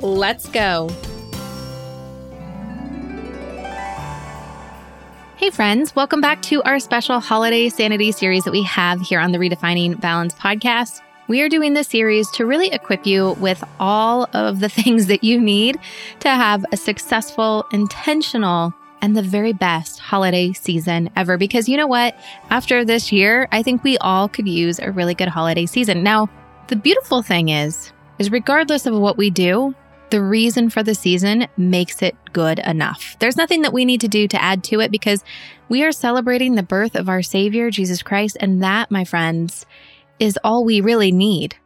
Let's go. Hey friends, welcome back to our special holiday sanity series that we have here on the Redefining Balance podcast. We are doing this series to really equip you with all of the things that you need to have a successful, intentional, and the very best holiday season ever. Because you know what? After this year, I think we all could use a really good holiday season. Now, the beautiful thing is regardless of what we do, the reason for the season makes it good enough. There's nothing that we need to do to add to it because we are celebrating the birth of our Savior, Jesus Christ. And that, my friends, is all we really need.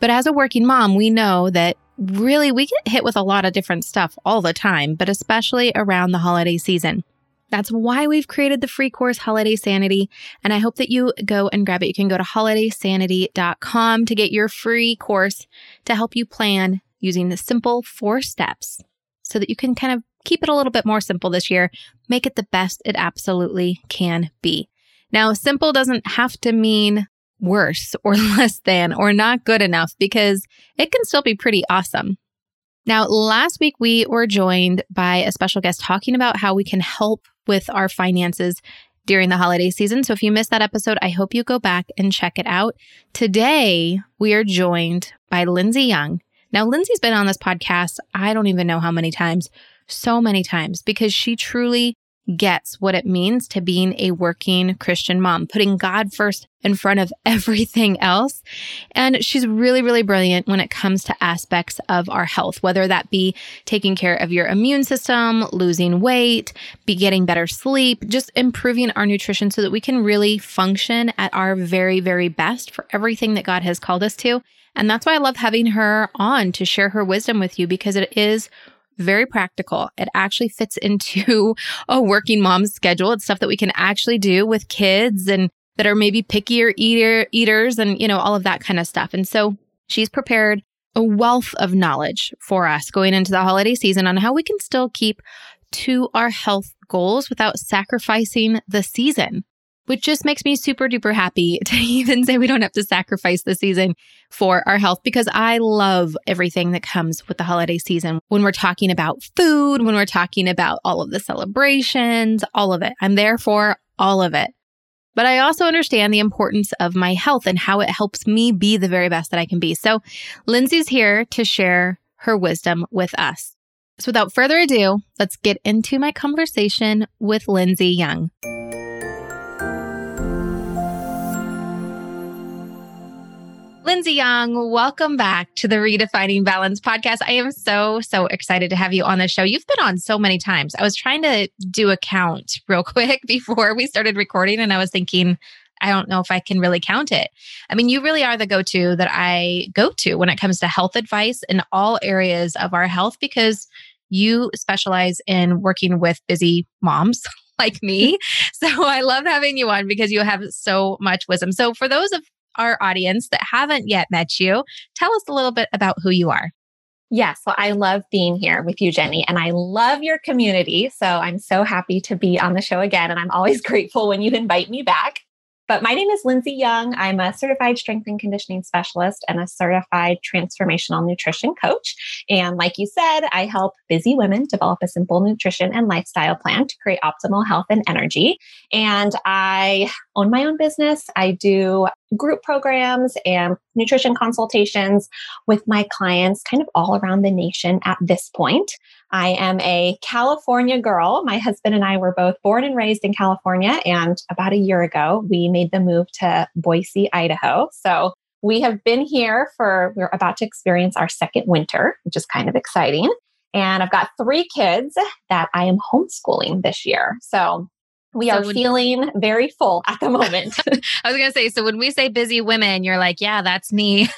But as a working mom, we know that really we get hit with a lot of different stuff all the time, but especially around the holiday season. That's why we've created the free course, Holiday Sanity, and I hope that you go and grab it. You can go to HolidaySanity.com to get your free course to help you plan using the simple 4 steps so that you can kind of keep it a little bit more simple this year, make it the best it absolutely can be. Now, simple doesn't have to mean worse or less than or not good enough, because it can still be pretty awesome. Now, last week we were joined by a special guest talking about how we can help with our finances during the holiday season. So if you missed that episode, I hope you go back and check it out. Today, we are joined by Lindsay Young. Now, Lindsay's been on this podcast, I don't even know how many times, so many times, because she truly gets what it means to being a working Christian mom, putting God first in front of everything else. And she's really, really brilliant when it comes to aspects of our health, whether that be taking care of your immune system, losing weight, be getting better sleep, just improving our nutrition so that we can really function at our very, very best for everything that God has called us to. And that's why I love having her on to share her wisdom with you, because it is very practical. It actually fits into a working mom's schedule. It's stuff that we can actually do with kids and that are maybe pickier eaters and, you know, all of that kind of stuff. And so she's prepared a wealth of knowledge for us going into the holiday season on how we can still keep to our health goals without sacrificing the season, which just makes me super duper happy to even say we don't have to sacrifice the season for our health, because I love everything that comes with the holiday season. When we're talking about food, when we're talking about all of the celebrations, all of it. I'm there for all of it. But I also understand the importance of my health and how it helps me be the very best that I can be. So Lindsay's here to share her wisdom with us. So without further ado, let's get into my conversation with Lindsay Young. Lindsay Young, welcome back to the Redefining Balance podcast. I am so excited to have you on the show. You've been on so many times. I was trying to do a count real quick before we started recording, and I was thinking, I don't know if I can really count it. I mean, you really are the go-to that I go to when it comes to health advice in all areas of our health, because you specialize in working with busy moms like me. So I love having you on because you have so much wisdom. So for those of our audience that haven't yet met you, tell us a little bit about who you are. Yes, well, I love being here with you, Jenny, and I love your community. So I'm so happy to be on the show again, and I'm always grateful when you invite me back. But my name is Lindsay Young. I'm a certified strength and conditioning specialist and a certified transformational nutrition coach. And like you said, I help busy women develop a simple nutrition and lifestyle plan to create optimal health and energy. And I own my own business. I do group programs and nutrition consultations with my clients kind of all around the nation at this point. I am a California girl. My husband and I were both born and raised in California. And about a year ago, we made the move to Boise, Idaho. So we have been here we're about to experience our second winter, which is kind of exciting. And I've got 3 kids that I am homeschooling this year. So we are feeling very full at the moment. I was going to say, so when we say busy women, you're like, yeah, that's me.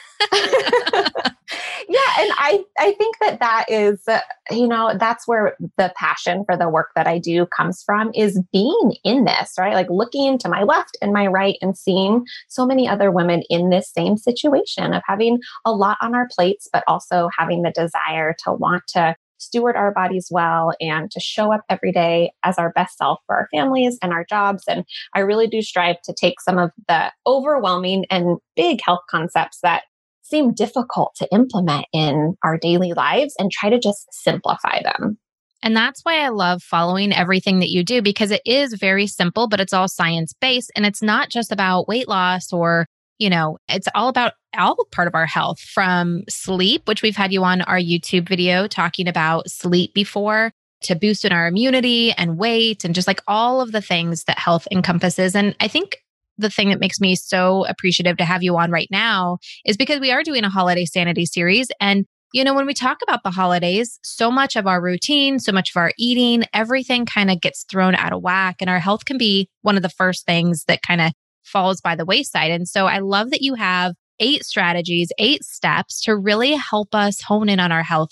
Yeah. And I think that is, you know, that's where the passion for the work that I do comes from, is being in this, right? Like looking to my left and my right and seeing so many other women in this same situation of having a lot on our plates, but also having the desire to want to steward our bodies well and to show up every day as our best self for our families and our jobs. And I really do strive to take some of the overwhelming and big health concepts that seem difficult to implement in our daily lives and try to just simplify them. And that's why I love following everything that you do, because it is very simple, but it's all science-based. And it's not just about weight loss or, you know, it's all about all part of our health, from sleep, which we've had you on our YouTube video talking about sleep before, to boosting our immunity and weight and just like all of the things that health encompasses. And I think the thing that makes me so appreciative to have you on right now is because we are doing a holiday sanity series. And, you know, when we talk about the holidays, so much of our routine, so much of our eating, everything kind of gets thrown out of whack, and our health can be one of the first things that kind of falls by the wayside. And so I love that you have 8 strategies, 8 steps to really help us hone in on our health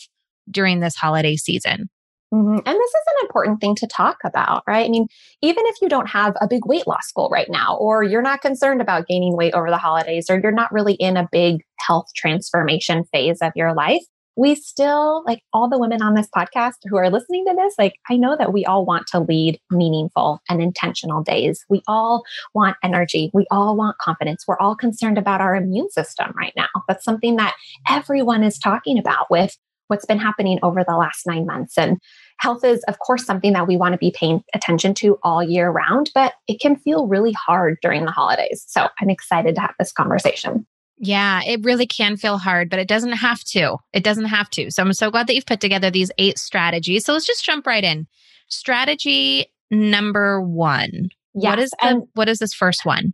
during this holiday season. Mm-hmm. And this is an important thing to talk about, right? I mean, even if you don't have a big weight loss goal right now, or you're not concerned about gaining weight over the holidays, or you're not really in a big health transformation phase of your life, we still, like all the women on this podcast who are listening to this, like I know that we all want to lead meaningful and intentional days. We all want energy. We all want confidence. We're all concerned about our immune system right now. That's something that everyone is talking about with what's been happening over the last 9 months. And health is, of course, something that we want to be paying attention to all year round, but it can feel really hard during the holidays. So I'm excited to have this conversation. Yeah, it really can feel hard, but it doesn't have to. It doesn't have to. So I'm so glad that you've put together these 8 strategies. So let's just jump right in. Strategy number 1. Yes, what is this first one?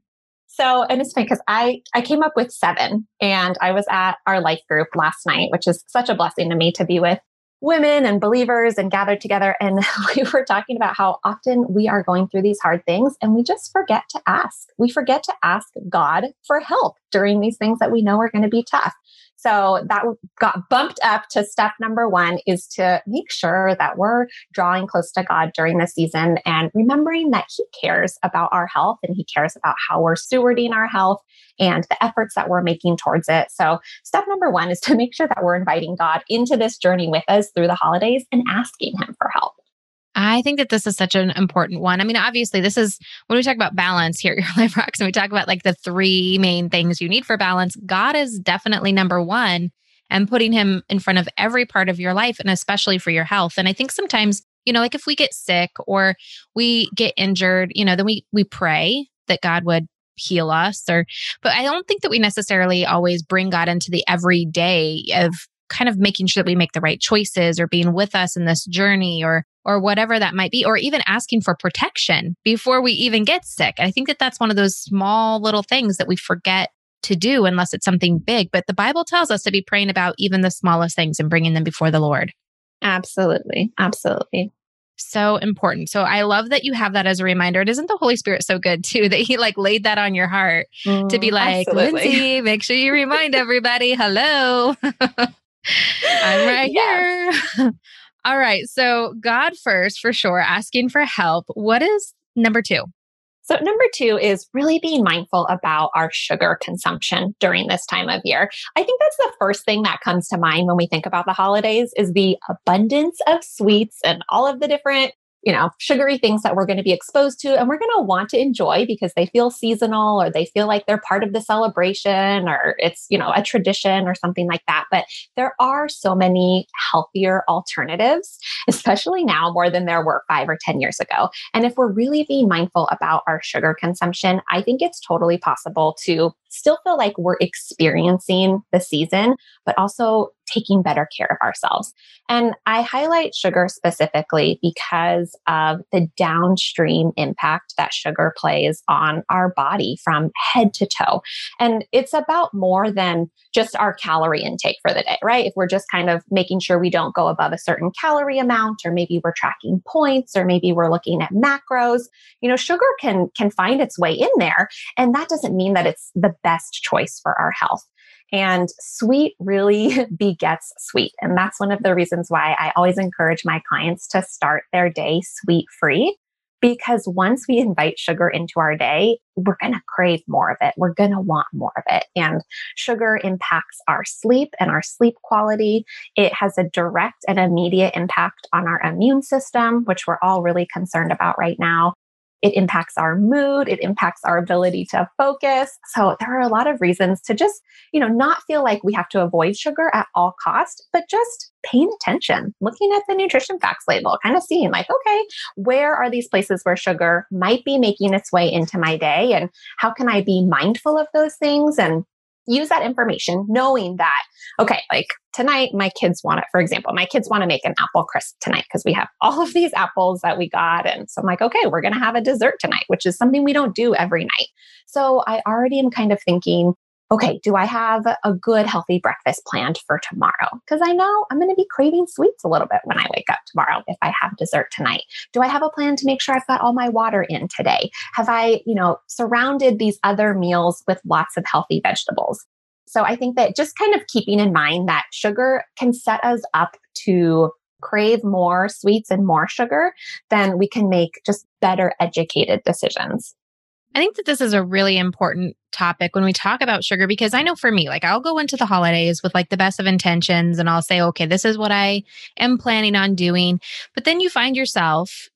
So, and it's funny because I came up with 7, and I was at our life group last night, which is such a blessing to me to be with women and believers and gathered together. And we were talking about how often we are going through these hard things and we just forget to ask. We forget to ask God for help during these things that we know are going to be tough. So that got bumped up to step number 1, is to make sure that we're drawing close to God during this season and remembering that He cares about our health and He cares about how we're stewarding our health and the efforts that we're making towards it. So step number 1 is to make sure that we're inviting God into this journey with us through the holidays and asking Him for help. I think that this is such an important one. I mean, obviously, this is when we talk about balance here at Your Life Rocks, and we talk about like the 3 main things you need for balance. God is definitely number 1, and putting Him in front of every part of your life, and especially for your health. And I think sometimes, you know, like if we get sick or we get injured, you know, then we pray that God would heal us, but I don't think that we necessarily always bring God into the everyday of kind of making sure that we make the right choices or being with us in this journey or whatever that might be, or even asking for protection before we even get sick. I think that that's one of those small little things that we forget to do unless it's something big. But the Bible tells us to be praying about even the smallest things and bringing them before the Lord. Absolutely. Absolutely. So important. So I love that you have that as a reminder. And isn't the Holy Spirit so good too, that He like laid that on your heart to be like, absolutely. Lindsay, make sure you remind everybody, hello. I'm right here. All right. So God first, for sure, asking for help. What is number 2? So number 2 is really being mindful about our sugar consumption during this time of year. I think that's the first thing that comes to mind when we think about the holidays, is the abundance of sweets and all of the different, you know, sugary things that we're going to be exposed to and we're going to want to enjoy because they feel seasonal or they feel like they're part of the celebration or it's, you know, a tradition or something like that. But there are so many healthier alternatives, especially now more than there were 5 or 10 years ago. And if we're really being mindful about our sugar consumption, I think it's totally possible to still feel like we're experiencing the season, but also taking better care of ourselves. And I highlight sugar specifically because of the downstream impact that sugar plays on our body from head to toe. And it's about more than just our calorie intake for the day, right? If we're just kind of making sure we don't go above a certain calorie amount, or maybe we're tracking points, or maybe we're looking at macros, you know, sugar can find its way in there. And that doesn't mean that it's the best choice for our health. And sweet really begets sweet. And that's one of the reasons why I always encourage my clients to start their day sweet free, because once we invite sugar into our day, we're going to crave more of it. We're going to want more of it. And sugar impacts our sleep and our sleep quality. It has a direct and immediate impact on our immune system, which we're all really concerned about right now. It impacts our mood. It impacts our ability to focus. So there are a lot of reasons to just, not feel like we have to avoid sugar at all costs, but just paying attention, looking at the nutrition facts label, kind of seeing like, okay, where are these places where sugar might be making its way into my day? And how can I be mindful of those things and use that information, knowing that, okay, like tonight, my kids want to make an apple crisp tonight because we have all of these apples that we got. And so I'm like, okay, we're going to have a dessert tonight, which is something we don't do every night. So I already am kind of thinking, okay, do I have a good healthy breakfast planned for tomorrow? Because I know I'm going to be craving sweets a little bit when I wake up tomorrow if I have dessert tonight. Do I have a plan to make sure I've got all my water in today? Have I, surrounded these other meals with lots of healthy vegetables? So I think that just kind of keeping in mind that sugar can set us up to crave more sweets and more sugar, then we can make just better educated decisions. I think that this is a really important topic when we talk about sugar, because I know for me, like I'll go into the holidays with like the best of intentions and I'll say, okay, this is what I am planning on doing. But then you find yourself,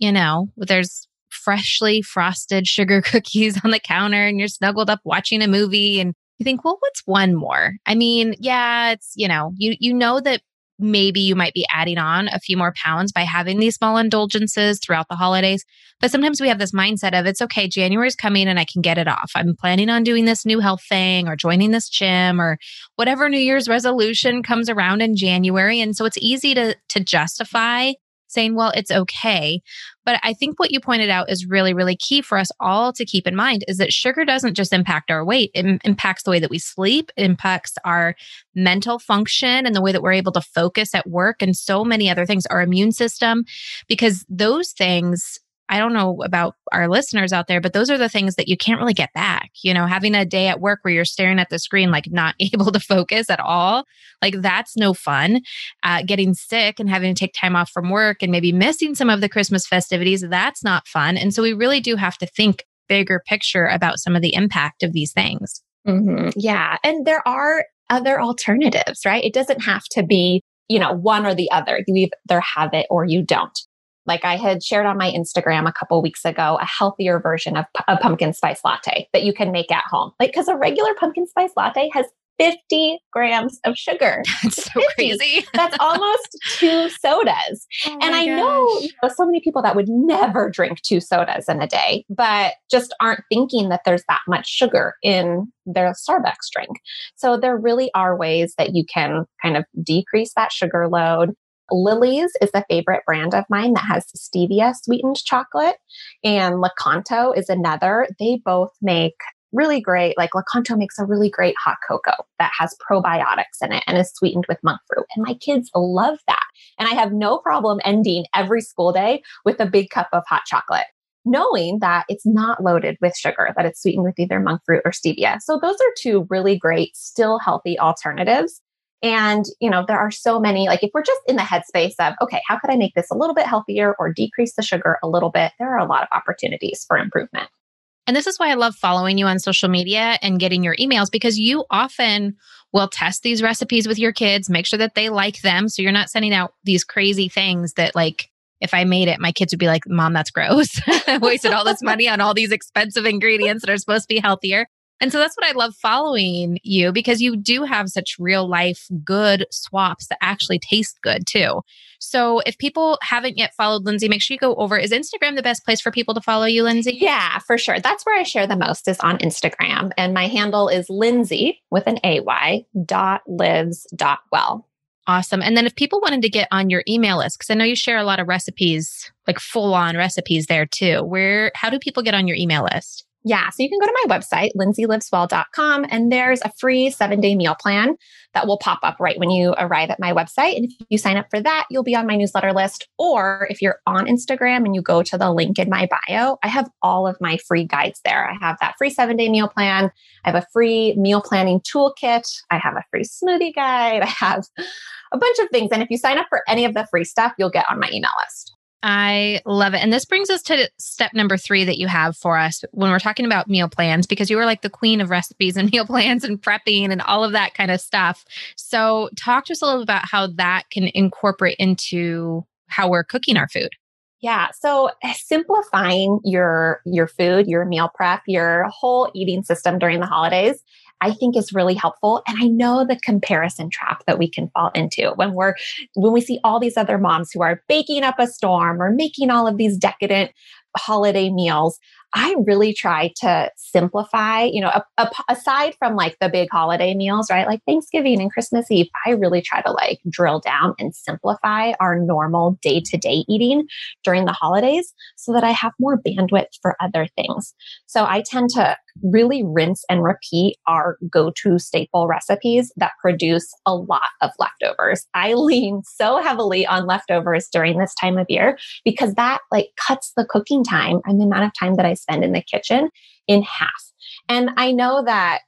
there's freshly frosted sugar cookies on the counter and you're snuggled up watching a movie and you think, well, what's one more? I mean, yeah, it's, that maybe you might be adding on a few more pounds by having these small indulgences throughout the holidays. But sometimes we have this mindset of, it's okay, January's coming and I can get it off. I'm planning on doing this new health thing or joining this gym or whatever New Year's resolution comes around in January. And so it's easy to justify saying, well, it's okay. But I think what you pointed out is really, really key for us all to keep in mind is that sugar doesn't just impact our weight. It impacts the way that we sleep, it impacts our mental function and the way that we're able to focus at work and so many other things, our immune system, because those things, I don't know about our listeners out there, but those are the things that you can't really get back. Having a day at work where you're staring at the screen, like not able to focus at all, like that's no fun. Getting sick and having to take time off from work and maybe missing some of the Christmas festivities, that's not fun. And so we really do have to think bigger picture about some of the impact of these things. Mm-hmm. Yeah. And there are other alternatives, right? It doesn't have to be, one or the other. You either have it or you don't. Like I had shared on my Instagram a couple weeks ago, a healthier version of a pumpkin spice latte that you can make at home. Like, because a regular pumpkin spice latte has 50 grams of sugar. That's so crazy. That's almost 2 sodas. Oh, and I know so many people that would never drink 2 sodas in a day, but just aren't thinking that there's that much sugar in their Starbucks drink. So there really are ways that you can kind of decrease that sugar load. Lily's is the favorite brand of mine that has stevia sweetened chocolate, and Lakanto is another. They both make really great, like Lakanto makes a really great hot cocoa that has probiotics in it and is sweetened with monk fruit. And my kids love that. And I have no problem ending every school day with a big cup of hot chocolate, knowing that it's not loaded with sugar, that it's sweetened with either monk fruit or stevia. So those are 2 really great, still healthy alternatives. And, there are so many, like if we're just in the headspace of, okay, how could I make this a little bit healthier or decrease the sugar a little bit? There are a lot of opportunities for improvement. And this is why I love following you on social media and getting your emails, because you often will test these recipes with your kids, make sure that they like them. So you're not sending out these crazy things that like, if I made it, my kids would be like, Mom, that's gross. I wasted all this money on all these expensive ingredients that are supposed to be healthier. And so that's what I love following you, because you do have such real life good swaps that actually taste good too. So if people haven't yet followed Lindsay, make sure you go over. Is Instagram the best place for people to follow you, Lindsay? Yeah, for sure. That's where I share the most, is on Instagram. And my handle is Lindsay with an AY .lives.well. Awesome. And then if people wanted to get on your email list, because I know you share a lot of recipes, like full on recipes there too, how do people get on your email list? Yeah. So you can go to my website, LindsayLivesWell.com, and there's a free 7-day meal plan that will pop up right when you arrive at my website. And if you sign up for that, you'll be on my newsletter list. Or if you're on Instagram and you go to the link in my bio, I have all of my free guides there. I have that free 7-day meal plan. I have a free meal planning toolkit. I have a free smoothie guide. I have a bunch of things. And if you sign up for any of the free stuff, you'll get on my email list. I love it. And this brings us to step number 3 that you have for us when we're talking about meal plans, because you were like the queen of recipes and meal plans and prepping and all of that kind of stuff. So talk to us a little about how that can incorporate into how we're cooking our food. Yeah. So simplifying your food, your meal prep, your whole eating system during the holidays, I think is really helpful. And I know the comparison trap that we can fall into when we see all these other moms who are baking up a storm or making all of these decadent holiday meals. I really try to simplify, aside from like the big holiday meals, right? Like Thanksgiving and Christmas Eve, I really try to like drill down and simplify our normal day-to-day eating during the holidays so that I have more bandwidth for other things. So I tend to really rinse and repeat our go-to staple recipes that produce a lot of leftovers. I lean so heavily on leftovers during this time of year because that like cuts the cooking time and the amount of time that I spend in the kitchen in half. And I know that,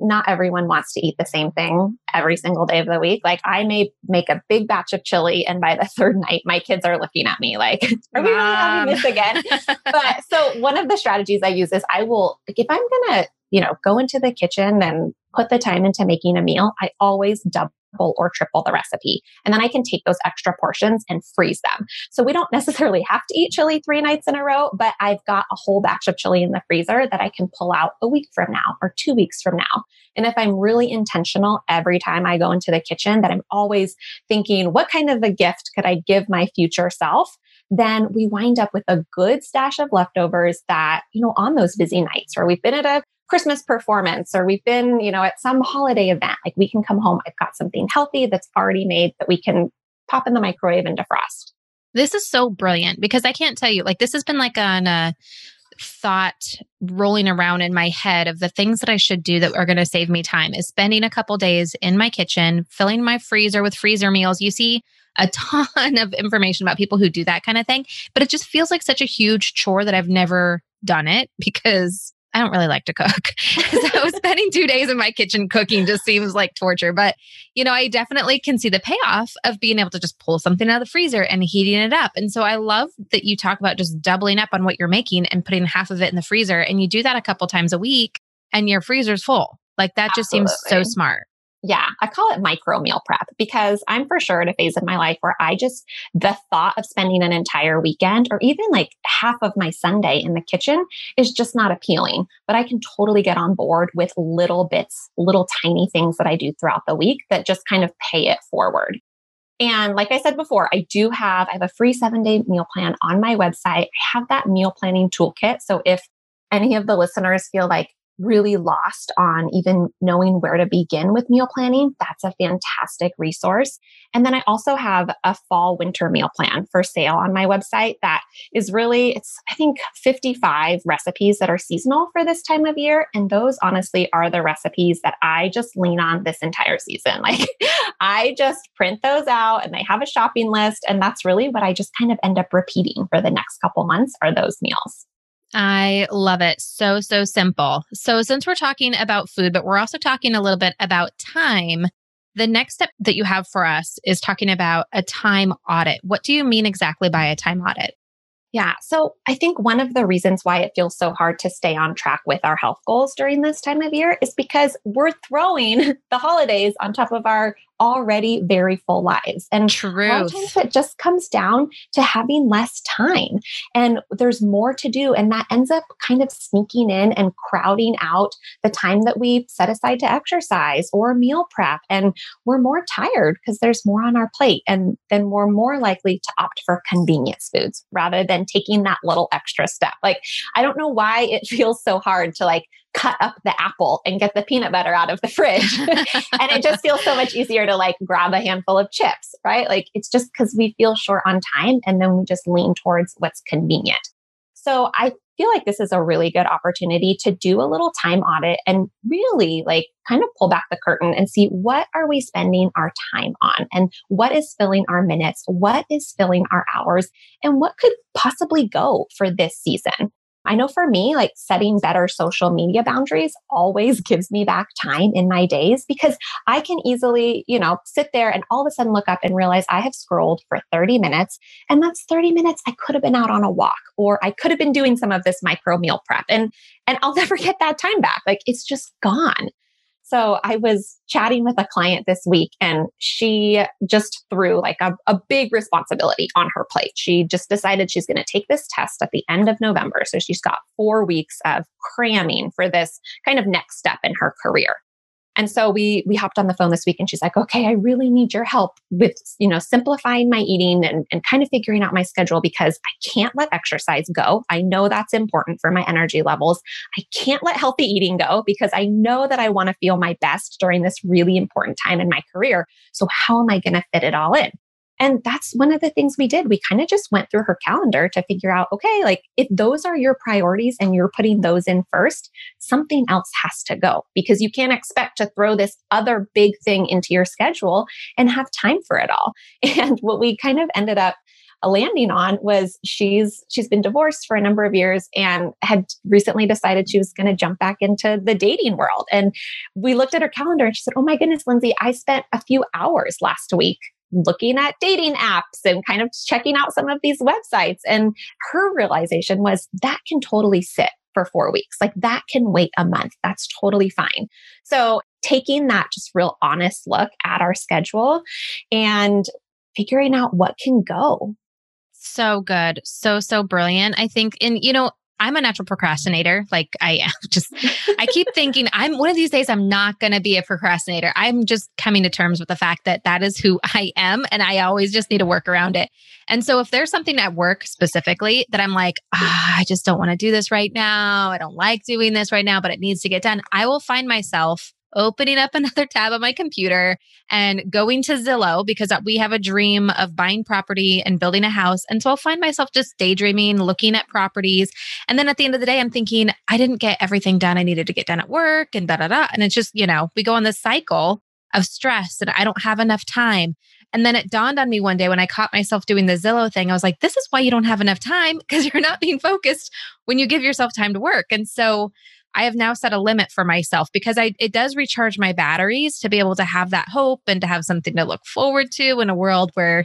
not everyone wants to eat the same thing every single day of the week. Like I may make a big batch of chili and by the third night, my kids are looking at me like, are we really having this again? But so one of the strategies I use is I will, like if I'm going to, go into the kitchen and put the time into making a meal, I always double or triple the recipe. And then I can take those extra portions and freeze them. So we don't necessarily have to eat chili 3 nights in a row, but I've got a whole batch of chili in the freezer that I can pull out a week from now or 2 weeks from now. And if I'm really intentional every time I go into the kitchen that I'm always thinking, what kind of a gift could I give my future self? Then we wind up with a good stash of leftovers that, on those busy nights where we've been at a Christmas performance, or we've been, at some holiday event, like we can come home, I've got something healthy that's already made that we can pop in the microwave and defrost. This is so brilliant because I can't tell you, like this has been like a thought rolling around in my head of the things that I should do that are going to save me time is spending a couple days in my kitchen, filling my freezer with freezer meals. You see a ton of information about people who do that kind of thing, but it just feels like such a huge chore that I've never done it because I don't really like to cook. So spending 2 days in my kitchen cooking just seems like torture. But, I definitely can see the payoff of being able to just pull something out of the freezer and heating it up. And so I love that you talk about just doubling up on what you're making and putting half of it in the freezer. And you do that a couple times a week and your freezer's full. Like that just seems so smart. Yeah. I call it micro meal prep because I'm for sure at a phase of my life where the thought of spending an entire weekend or even like half of my Sunday in the kitchen is just not appealing, but I can totally get on board with little bits, little tiny things that I do throughout the week that just kind of pay it forward. And like I said before, I have a free 7-day meal plan on my website. I have that meal planning toolkit. So if any of the listeners feel like really lost on even knowing where to begin with meal planning, that's a fantastic resource. And then I also have a fall winter meal plan for sale on my website that is really, I think 55 recipes that are seasonal for this time of year. And those honestly are the recipes that I just lean on this entire season. Like I just print those out and they have a shopping list. And that's really what I just kind of end up repeating for the next couple months are those meals. I love it. So, so simple. So since we're talking about food, but we're also talking a little bit about time, the next step that you have for us is talking about a time audit. What do you mean exactly by a time audit? Yeah. So I think one of the reasons why it feels so hard to stay on track with our health goals during this time of year is because we're throwing the holidays on top of our already very full lives. And sometimes it just comes down to having less time and there's more to do. And that ends up kind of sneaking in and crowding out the time that we set aside to exercise or meal prep. And we're more tired because there's more on our plate. And then we're more likely to opt for convenience foods rather than taking that little extra step. Like, I don't know why it feels so hard to like cut up the apple and get the peanut butter out of the fridge. And it just feels so much easier to like grab a handful of chips, right? Like it's just because we feel short on time and then we just lean towards what's convenient. So I feel like this is a really good opportunity to do a little time audit and really like kind of pull back the curtain and see what are we spending our time on and what is filling our minutes, what is filling our hours, and what could possibly go for this season. I know for me, like setting better social media boundaries always gives me back time in my days because I can easily, sit there and all of a sudden look up and realize I have scrolled for 30 minutes and that's 30 minutes I could have been out on a walk or I could have been doing some of this micro meal prep and I'll never get that time back. Like it's just gone. So I was chatting with a client this week and she just threw like a big responsibility on her plate. She just decided she's going to take this test at the end of November. So she's got 4 weeks of cramming for this kind of next step in her career. And so we hopped on the phone this week and she's like, okay, I really need your help with, simplifying my eating and kind of figuring out my schedule because I can't let exercise go. I know that's important for my energy levels. I can't let healthy eating go because I know that I want to feel my best during this really important time in my career. So how am I going to fit it all in? And that's one of the things we did. We kind of just went through her calendar to figure out, okay, like if those are your priorities and you're putting those in first, something else has to go because you can't expect to throw this other big thing into your schedule and have time for it all. And what we kind of ended up landing on was she's been divorced for a number of years and had recently decided she was going to jump back into the dating world. And we looked at her calendar and she said, oh my goodness, Lindsay, I spent a few hours last week looking at dating apps and kind of checking out some of these websites. And her realization was that can totally sit for 4 weeks. Like that can wait a month. That's totally fine. So taking that just real honest look at our schedule and figuring out what can go. So good. So brilliant. I think, and I'm a natural procrastinator. Like I am just, I keep thinking one of these days, I'm not going to be a procrastinator. I'm just coming to terms with the fact that is who I am. And I always just need to work around it. And so if there's something at work specifically that I'm like, I just don't want to do this right now. I don't like doing this right now, but it needs to get done. I will find myself opening up another tab on my computer and going to Zillow because we have a dream of buying property and building a house. And so I'll find myself just daydreaming, looking at properties. And then at the end of the day, I'm thinking, I didn't get everything done I needed to get done at work and And it's just, we go on this cycle of stress and I don't have enough time. And then it dawned on me one day when I caught myself doing the Zillow thing, I was like, this is why you don't have enough time because you're not being focused when you give yourself time to work. And so I have now set a limit for myself because it does recharge my batteries to be able to have that hope and to have something to look forward to in a world where,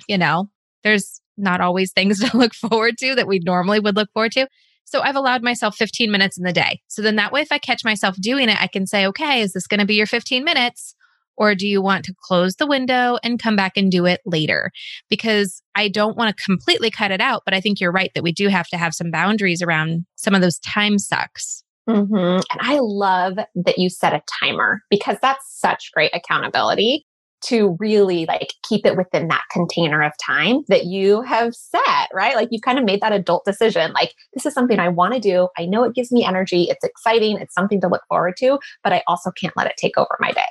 there's not always things to look forward to that we normally would look forward to. So I've allowed myself 15 minutes in the day. So then that way, if I catch myself doing it, I can say, okay, is this going to be your 15 minutes? Or do you want to close the window and come back and do it later? Because I don't want to completely cut it out, but I think you're right that we do have to have some boundaries around some of those time sucks. Mm-hmm. And I love that you set a timer because that's such great accountability to really like keep it within that container of time that you have set, right? Like you kind of made that adult decision. Like this is something I want to do. I know it gives me energy. It's exciting. It's something to look forward to, but I also can't let it take over my day.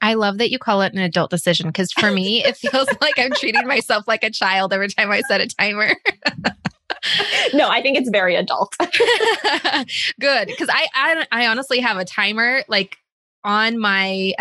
I love that you call it an adult decision because for me, it feels like I'm treating myself like a child every time I set a timer. No, I think it's very adult. Good. Because I honestly have a timer like on my,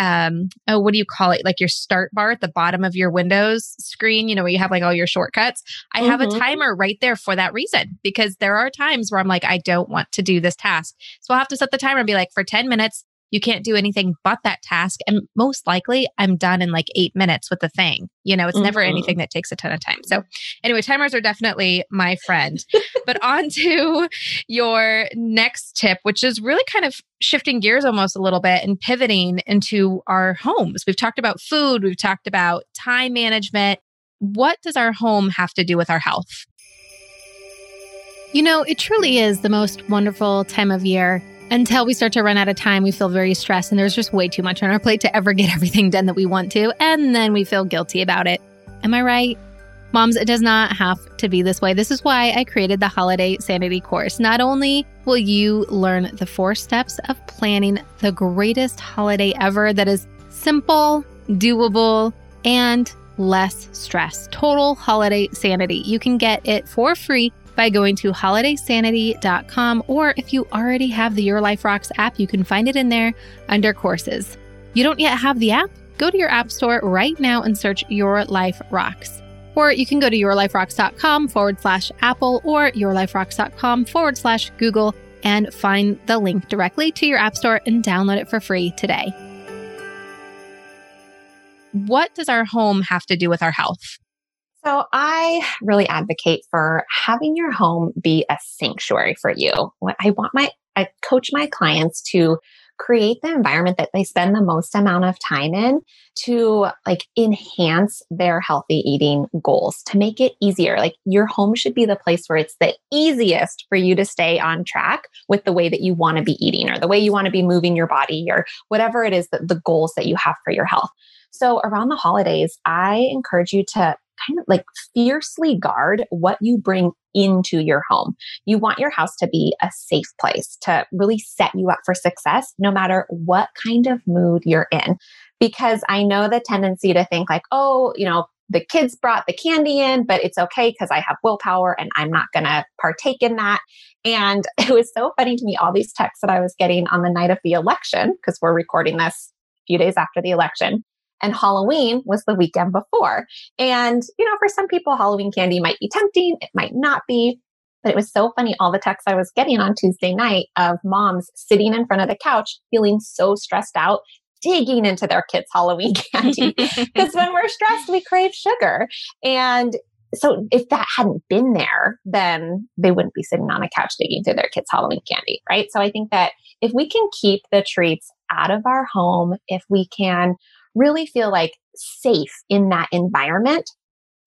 what do you call it? Like your start bar at the bottom of your Windows screen, where you have like all your shortcuts. I have a timer right there for that reason, because there are times where I'm like, I don't want to do this task. So I'll have to set the timer and be like, for 10 minutes, you can't do anything but that task. And most likely I'm done in like 8 minutes with the thing. It's never anything that takes a ton of time. So anyway, timers are definitely my friend. But on to your next tip, which is really kind of shifting gears almost a little bit and pivoting into our homes. We've talked about food. We've talked about time management. What does our home have to do with our health? It truly is the most wonderful time of year. Until we start to run out of time, we feel very stressed and there's just way too much on our plate to ever get everything done that we want to. And then we feel guilty about it. Am I right? Moms, it does not have to be this way. This is why I created the Holiday Sanity course. Not only will you learn the 4 steps of planning the greatest holiday ever that is simple, doable, and less stress. Total holiday sanity. You can get it for free by going to HolidaySanity.com, or if you already have the Your Life Rocks app, you can find it in there under Courses. You don't yet have the app? Go to your app store right now and search Your Life Rocks. Or you can go to yourliferocks.com/Apple or yourliferocks.com/Google and find the link directly to your app store and download it for free today. What does our home have to do with our health? So I really advocate for having your home be a sanctuary for you. I coach my clients to create the environment that they spend the most amount of time in to enhance their healthy eating goals, to make it easier. Your home should be the place where it's the easiest for you to stay on track with the way that you want to be eating or the way you want to be moving your body or whatever it is that the goals that you have for your health. So around the holidays, I encourage you to kind of fiercely guard what you bring into your home. You want your house to be a safe place to really set you up for success, no matter what kind of mood you're in. Because I know the tendency to think the kids brought the candy in, but it's okay because I have willpower and I'm not going to partake in that. And it was so funny to me, all these texts that I was getting on the night of the election, because we're recording this a few days after the election. And Halloween was the weekend before. And, for some people, Halloween candy might be tempting. It might not be. But it was so funny, all the texts I was getting on Tuesday night of moms sitting in front of the couch, feeling so stressed out, digging into their kids' Halloween candy. Because when we're stressed, we crave sugar. And so if that hadn't been there, then they wouldn't be sitting on a couch digging through their kids' Halloween candy, right? So I think that if we can keep the treats out of our home, if we can really feel safe in that environment.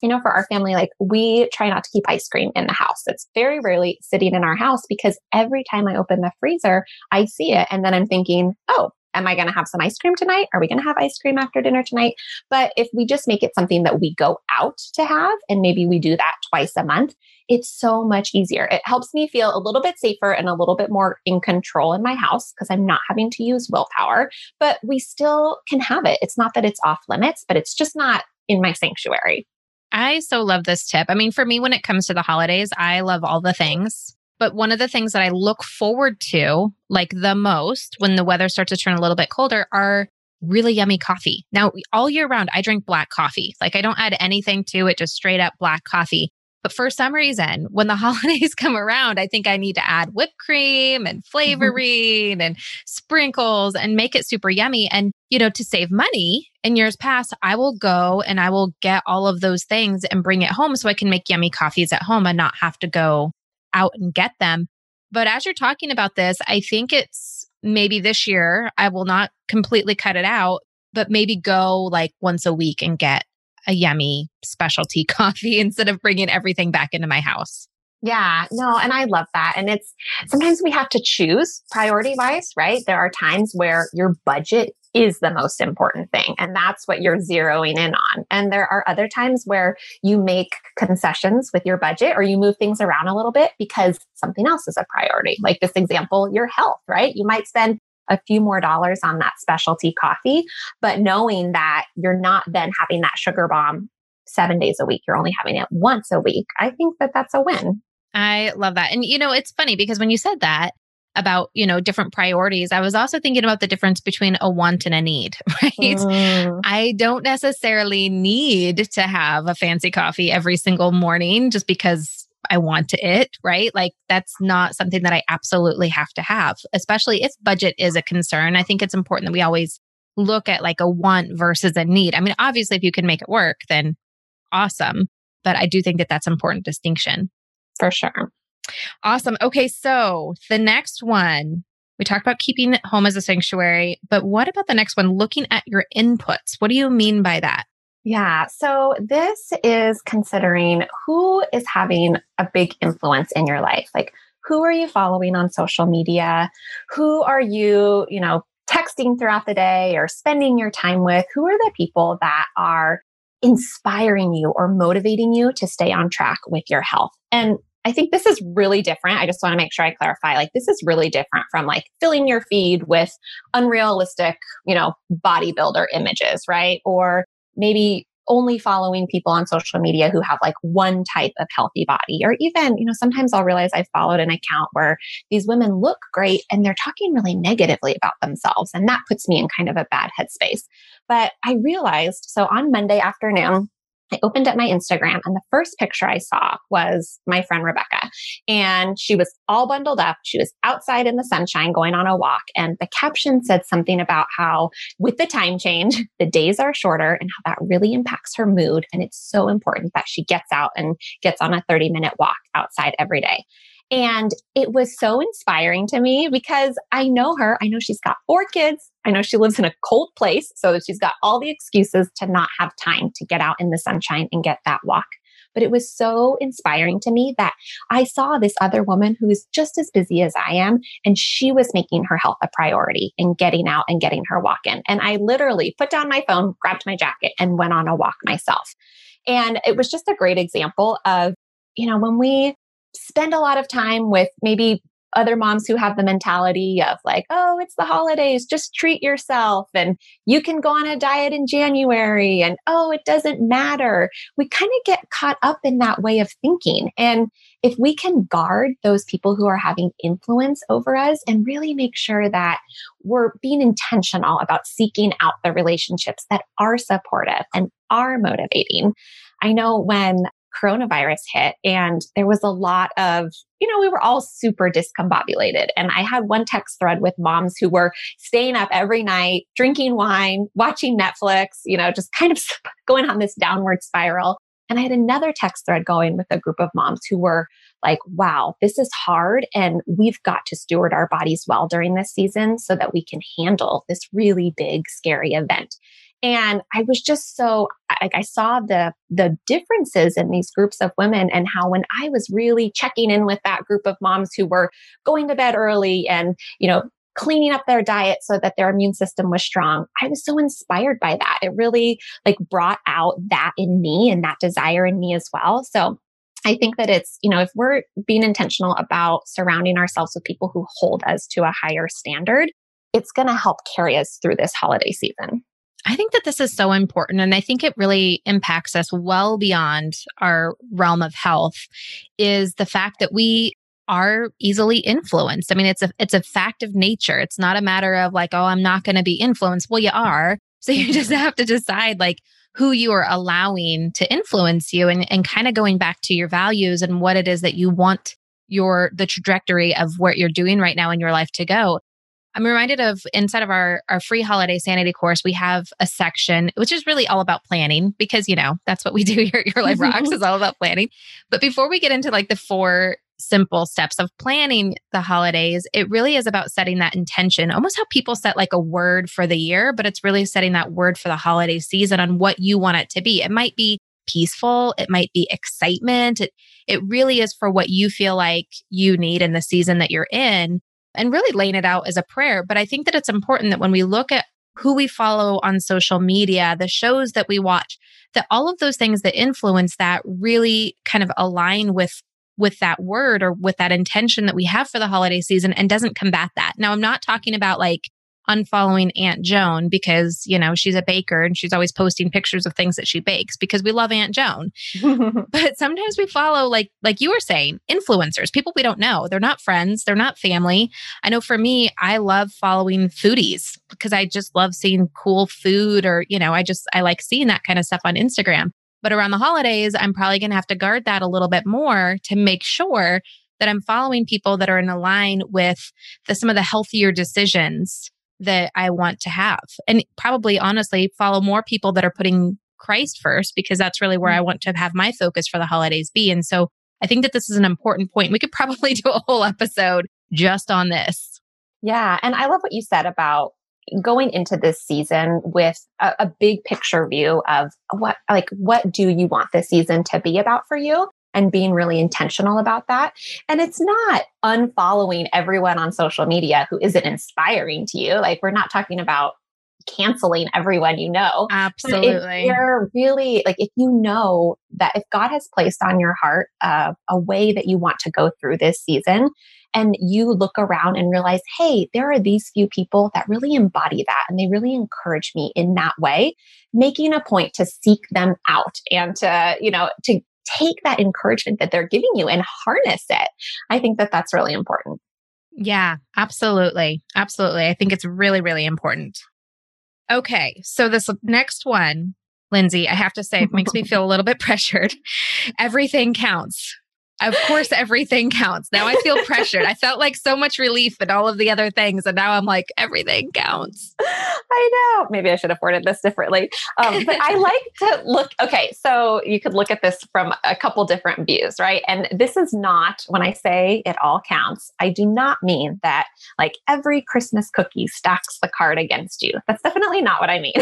For our family, we try not to keep ice cream in the house. It's very rarely sitting in our house because every time I open the freezer, I see it. And then I'm thinking, oh, am I going to have some ice cream tonight? Are we going to have ice cream after dinner tonight? But if we just make it something that we go out to have, and maybe we do that twice a month, it's so much easier. It helps me feel a little bit safer and a little bit more in control in my house because I'm not having to use willpower, but we still can have it. It's not that it's off limits, but it's just not in my sanctuary. I so love this tip. For me, when it comes to the holidays, I love all the things. But one of the things that I look forward to, the most when the weather starts to turn a little bit colder, are really yummy coffee. Now, all year round, I drink black coffee. I don't add anything to it, just straight up black coffee. But for some reason, when the holidays come around, I think I need to add whipped cream and flavoring and sprinkles and make it super yummy. And, to save money in years past, I will go and I will get all of those things and bring it home so I can make yummy coffees at home and not have to go out and get them. But as you're talking about this, I think it's maybe this year, I will not completely cut it out, but maybe go once a week and get a yummy specialty coffee instead of bringing everything back into my house. Yeah, no. And I love that. And it's sometimes we have to choose priority wise, right? There are times where your budget is the most important thing. And that's what you're zeroing in on. And there are other times where you make concessions with your budget or you move things around a little bit because something else is a priority. Like this example, your health, right? You might spend a few more dollars on that specialty coffee, but knowing that you're not then having that sugar bomb 7 days a week, you're only having it once a week. I think that that's a win. I love that. And, it's funny because when you said that about, different priorities, I was also thinking about the difference between a want and a need, right? I don't necessarily need to have a fancy coffee every single morning just because I want it, right? That's not something that I absolutely have to have, especially if budget is a concern. I think it's important that we always look at a want versus a need. Obviously, if you can make it work, then awesome. But I do think that that's an important distinction. For sure. Awesome. Okay. So the next one, we talked about keeping home as a sanctuary, but what about the next one, looking at your inputs? What do you mean by that? Yeah. So this is considering who is having a big influence in your life. Who are you following on social media? Who are you, texting throughout the day or spending your time with? Who are the people that are inspiring you or motivating you to stay on track with your health? And I think this is really different. I just want to make sure I clarify, this is really different from filling your feed with unrealistic, bodybuilder images, right? Or maybe only following people on social media who have like one type of healthy body, or even, you know, sometimes I'll realize I've followed an account where these women look great and they're talking really negatively about themselves. And that puts me in kind of a bad headspace. But I realized, so on Monday afternoon, I opened up my Instagram and the first picture I saw was my friend Rebecca, and she was all bundled up. She was outside in the sunshine going on a walk. And the caption said something about how with the time change, the days are shorter and how that really impacts her mood. And it's so important that she gets out and gets on a 30-minute walk outside every day. And it was so inspiring to me because I know her. I know she's got 4 kids. I know she lives in a cold place. So she's got all the excuses to not have time to get out in the sunshine and get that walk. But it was so inspiring to me that I saw this other woman who is just as busy as I am, and she was making her health a priority and getting out and getting her walk in. And I literally put down my phone, grabbed my jacket, and went on a walk myself. And it was just a great example of, you know, when we spend a lot of time with maybe other moms who have the mentality of like, oh, it's the holidays, just treat yourself. And you can go on a diet in January. And oh, it doesn't matter. We kind of get caught up in that way of thinking. And if we can guard those people who are having influence over us and really make sure that we're being intentional about seeking out the relationships that are supportive and are motivating. I know when coronavirus hit and there was a lot of, you know, we were all super discombobulated. And I had one text thread with moms who were staying up every night, drinking wine, watching Netflix, you know, just kind of going on this downward spiral. And I had another text thread going with a group of moms who were like, wow, this is hard. And we've got to steward our bodies well during this season so that we can handle this really big, scary event. And I was just so, like, I saw the differences in these groups of women and how when I was really checking in with that group of moms who were going to bed early and, you know, cleaning up their diet so that their immune system was strong, I was so inspired by that. It really like brought out that in me and that desire in me as well. So I think that it's, you know, if we're being intentional about surrounding ourselves with people who hold us to a higher standard, it's going to help carry us through this holiday season. I think that this is so important. And I think it really impacts us well beyond our realm of health is the fact that we are easily influenced. I mean, it's a fact of nature. It's not a matter of like, oh, I'm not going to be influenced. Well, you are. So you just have to decide like who you are allowing to influence you and kind of going back to your values and what it is that you want the trajectory of what you're doing right now in your life to go. I'm reminded of inside of our free holiday sanity course, we have a section, which is really all about planning because, you know, that's what we do here at Your Life Rocks is all about planning. But before we get into like the 4 simple steps of planning the holidays, it really is about setting that intention, almost how people set like a word for the year, but it's really setting that word for the holiday season on what you want it to be. It might be peaceful. It might be excitement. It really is for what you feel like you need in the season that you're in. And really laying it out as a prayer. But I think that it's important that when we look at who we follow on social media, the shows that we watch, that all of those things that influence that really kind of align with that word or with that intention that we have for the holiday season and doesn't combat that. Now, I'm not talking about like unfollowing Aunt Joan because, you know, she's a baker and she's always posting pictures of things that she bakes because we love Aunt Joan. But sometimes we follow, like you were saying, influencers, people we don't know. They're not friends. They're not family. I know for me, I love following foodies because I just love seeing cool food or, you know, I like seeing that kind of stuff on Instagram. But around the holidays, I'm probably going to have to guard that a little bit more to make sure that I'm following people that are in line with some of the healthier decisions that I want to have. And probably, honestly, follow more people that are putting Christ first because that's really where I want to have my focus for the holidays be. And so I think that this is an important point. We could probably do a whole episode just on this. Yeah. And I love what you said about going into this season with a big picture view of what do you want this season to be about for you? And being really intentional about that. And it's not unfollowing everyone on social media who isn't inspiring to you. Like, we're not talking about canceling everyone you know. Absolutely. But if you're really like, if you know that if God has placed on your heart a way that you want to go through this season, and you look around and realize, hey, there are these few people that really embody that and they really encourage me in that way, making a point to seek them out and to, you know, to take that encouragement that they're giving you and harness it. I think that that's really important. Yeah, absolutely. Absolutely. I think it's really, really important. Okay. So this next one, Lindsay, I have to say, it makes me feel a little bit pressured. Everything counts. Of course, everything counts. Now I feel pressured. I felt like so much relief and all of the other things. And now I'm like, everything counts. I know. Maybe I should have worded this differently. But I like to look, okay, so you could look at this from a couple different views, right? And this is not, when I say it all counts, I do not mean that like every Christmas cookie stacks the card against you. That's definitely not what I mean.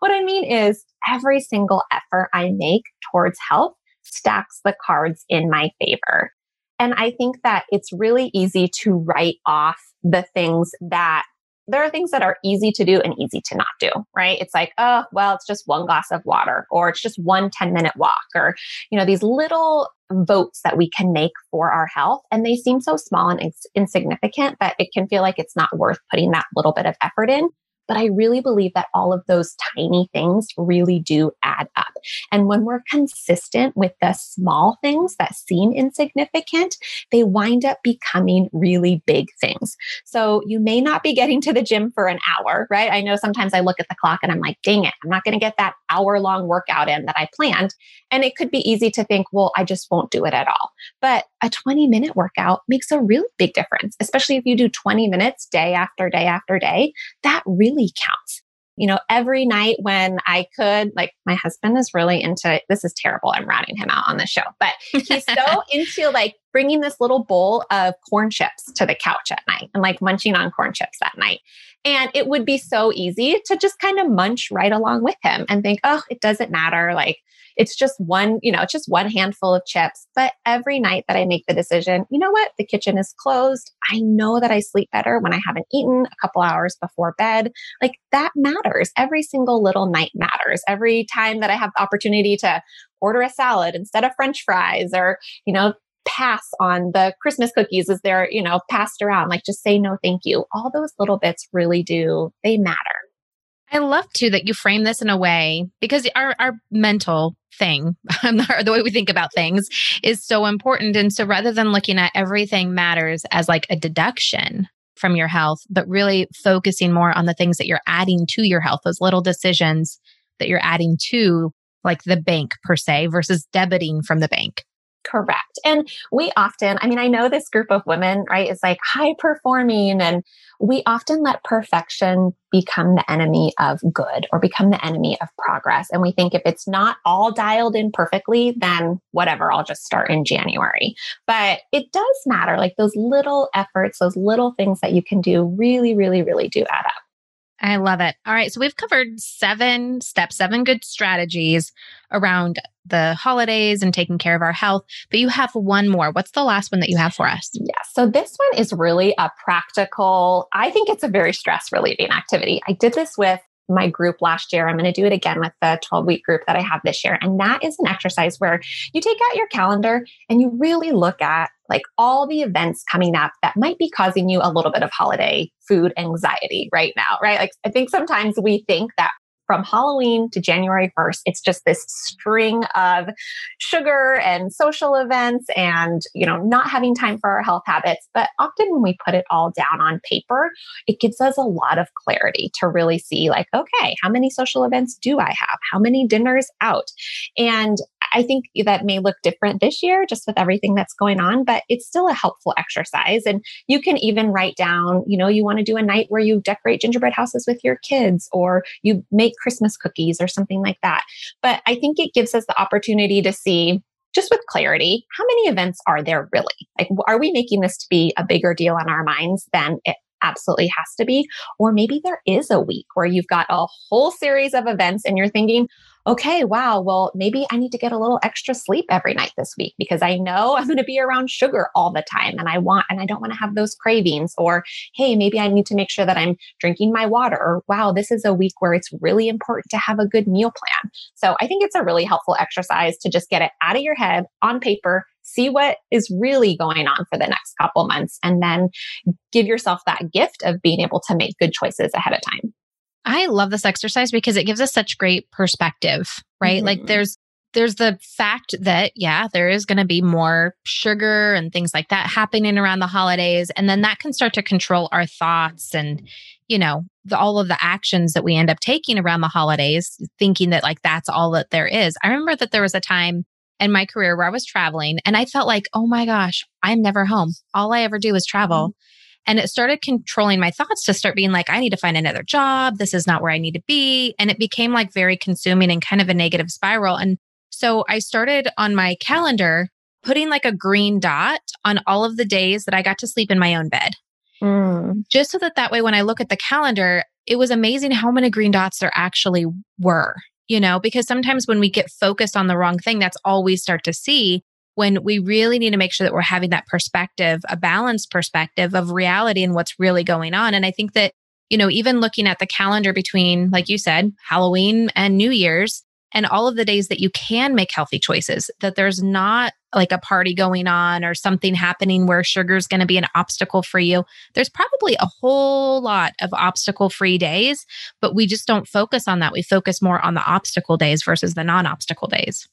What I mean is every single effort I make towards health stacks the cards in my favor. And I think that it's really easy to write off the things that there are things that are easy to do and easy to not do, right? It's like, oh, well, it's just one glass of water, or it's just one 10-minute walk, or, you know, these little votes that we can make for our health. And they seem so small and insignificant that it can feel like it's not worth putting that little bit of effort in. But I really believe that all of those tiny things really do add up. And when we're consistent with the small things that seem insignificant, they wind up becoming really big things. So you may not be getting to the gym for an hour, right? I know sometimes I look at the clock and I'm like, dang it, I'm not going to get that hour-long workout in that I planned. And it could be easy to think, well, I just won't do it at all. But a 20-minute workout makes a really big difference, especially if you do 20 minutes day after day after day. That really counts. You know, every night when I could, like my husband is really into, this is terrible, I'm ratting him out on the show, but he's so into like bringing this little bowl of corn chips to the couch at night and like munching on corn chips that night. And it would be so easy to just kind of munch right along with him and think, oh, it doesn't matter. Like it's just one, you know, it's just one handful of chips. But every night that I make the decision, you know what? The kitchen is closed. I know that I sleep better when I haven't eaten a couple hours before bed. Like that matters. Every single little night matters. Every time that I have the opportunity to order a salad instead of French fries, or, you know, pass on the Christmas cookies as they're, you know, passed around, like just say no, thank you. All those little bits really do, they matter. I love too that you frame this in a way, because our mental thing, the way we think about things is so important. And so rather than looking at everything matters as like a deduction from your health, but really focusing more on the things that you're adding to your health, those little decisions that you're adding to like the bank per se versus debiting from the bank. Correct. And we often, I mean, I know this group of women, right, is like high performing, and we often let perfection become the enemy of good or become the enemy of progress. And we think if it's not all dialed in perfectly, then whatever, I'll just start in January. But it does matter. Like those little efforts, those little things that you can do really, really, really do add up. I love it. All right. So we've covered 7 steps, 7 good strategies around the holidays and taking care of our health. But you have one more. What's the last one that you have for us? Yeah. So this one is really a practical, I think it's a very stress relieving activity. I did this with my group last year. I'm going to do it again with the 12-week group that I have this year. And that is an exercise where you take out your calendar and you really look at like all the events coming up that might be causing you a little bit of holiday food anxiety right now, right? Like I think sometimes we think that from Halloween to January 1st, it's just this string of sugar and social events and, you know, not having time for our health habits. But often when we put it all down on paper, it gives us a lot of clarity to really see like, okay, how many social events do I have? How many dinners out? And I think that may look different this year just with everything that's going on, but it's still a helpful exercise. And you can even write down, you know, you want to do a night where you decorate gingerbread houses with your kids, or you make Christmas cookies or something like that. But I think it gives us the opportunity to see just with clarity, how many events are there really? Like, are we making this to be a bigger deal in our minds than it absolutely has to be? Or maybe there is a week where you've got a whole series of events and you're thinking, okay, wow, well, maybe I need to get a little extra sleep every night this week because I know I'm going to be around sugar all the time and I don't want to have those cravings. Or, hey, maybe I need to make sure that I'm drinking my water. Or, wow, this is a week where it's really important to have a good meal plan. So I think it's a really helpful exercise to just get it out of your head on paper, see what is really going on for the next couple months, and then give yourself that gift of being able to make good choices ahead of time. I love this exercise because it gives us such great perspective, right? Mm-hmm. Like there's the fact that, yeah, there is going to be more sugar and things like that happening around the holidays. And then that can start to control our thoughts and, you know, all of the actions that we end up taking around the holidays, thinking that like, that's all that there is. I remember that there was a time in my career where I was traveling and I felt like, oh my gosh, I'm never home. All I ever do is travel. Mm-hmm. And it started controlling my thoughts to start being like, I need to find another job. This is not where I need to be. And it became like very consuming and kind of a negative spiral. And so I started on my calendar, putting like a green dot on all of the days that I got to sleep in my own bed. Mm. Just so that way, when I look at the calendar, it was amazing how many green dots there actually were, you know, because sometimes when we get focused on the wrong thing, that's all we start to see. When we really need to make sure that we're having that perspective, a balanced perspective of reality and what's really going on. And I think that, you know, even looking at the calendar between, like you said, Halloween and New Year's and all of the days that you can make healthy choices, that there's not like a party going on or something happening where sugar is going to be an obstacle for you. There's probably a whole lot of obstacle-free days, but we just don't focus on that. We focus more on the obstacle days versus the non-obstacle days.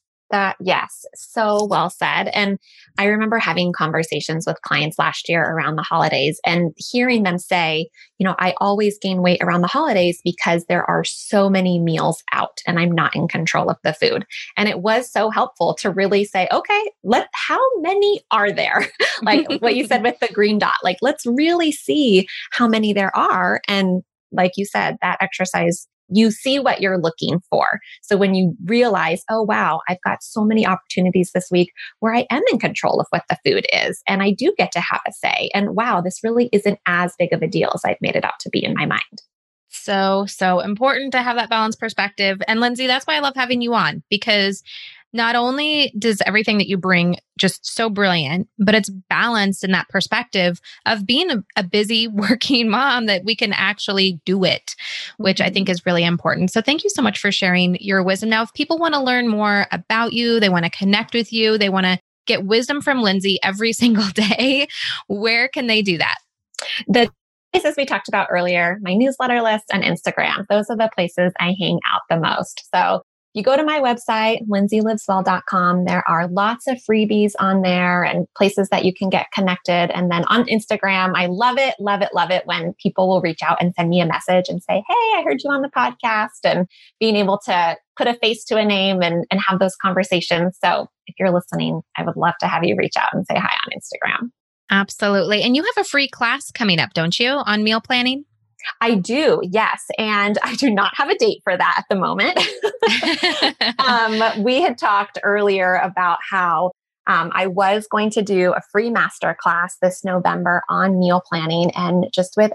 Yes, so well said. And I remember having conversations with clients last year around the holidays and hearing them say, you know, I always gain weight around the holidays because there are so many meals out and I'm not in control of the food. And it was so helpful to really say, okay, how many are there? Like what you said with the green dot, like let's really see how many there are. And like you said, that exercise, you see what you're looking for. So when you realize, oh, wow, I've got so many opportunities this week where I am in control of what the food is and I do get to have a say. And wow, this really isn't as big of a deal as I've made it out to be in my mind. So important to have that balanced perspective. And Lindsay, that's why I love having you on, because not only does everything that you bring just so brilliant, but it's balanced in that perspective of being a busy working mom that we can actually do it, which I think is really important. So thank you so much for sharing your wisdom. Now, if people want to learn more about you, they want to connect with you, they want to get wisdom from Lindsay every single day, where can they do that? The places we talked about earlier, my newsletter list and Instagram, those are the places I hang out the most. So you go to my website, LindsayLivesWell.com. There are lots of freebies on there and places that you can get connected. And then on Instagram, I love it when people will reach out and send me a message and say, hey, I heard you on the podcast, and being able to put a face to a name and have those conversations. So if you're listening, I would love to have you reach out and say hi on Instagram. Absolutely. And you have a free class coming up, don't you, on meal planning? I do, yes. And I do not have a date for that at the moment. We had talked earlier about how I was going to do a free masterclass this November on meal planning, and just with,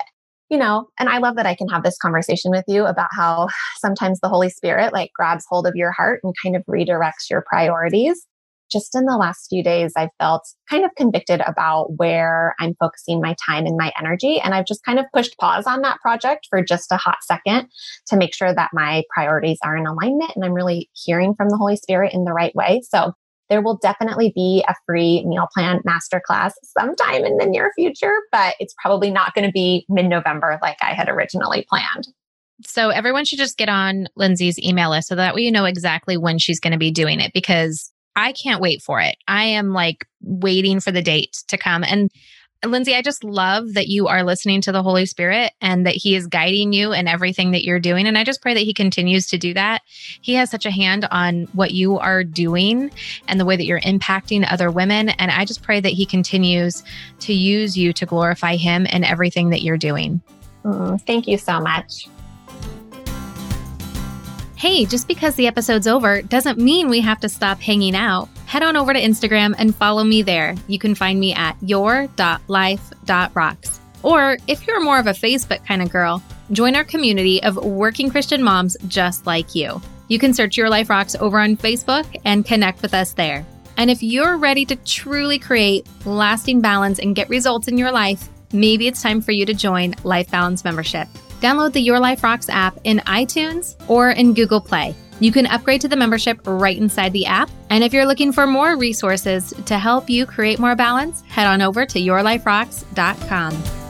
you know, and I love that I can have this conversation with you about how sometimes the Holy Spirit like grabs hold of your heart and kind of redirects your priorities. Just in the last few days, I've felt kind of convicted about where I'm focusing my time and my energy. And I've just kind of pushed pause on that project for just a hot second to make sure that my priorities are in alignment and I'm really hearing from the Holy Spirit in the right way. So there will definitely be a free meal plan masterclass sometime in the near future, but it's probably not going to be mid-November like I had originally planned. So everyone should just get on Lindsay's email list so that way you know exactly when she's going to be doing it, because I can't wait for it. I am like waiting for the date to come. And Lindsay, I just love that you are listening to the Holy Spirit and that he is guiding you in everything that you're doing. And I just pray that he continues to do that. He has such a hand on what you are doing and the way that you're impacting other women. And I just pray that he continues to use you to glorify him in everything that you're doing. Thank you so much. Hey, just because the episode's over doesn't mean we have to stop hanging out. Head on over to Instagram and follow me there. You can find me at your.life.rocks. Or if you're more of a Facebook kind of girl, join our community of working Christian moms just like you. You can search Your Life Rocks over on Facebook and connect with us there. And if you're ready to truly create lasting balance and get results in your life, maybe it's time for you to join Life Balance Membership. Download the Your Life Rocks app in iTunes or in Google Play. You can upgrade to the membership right inside the app. And if you're looking for more resources to help you create more balance, head on over to yourliferocks.com.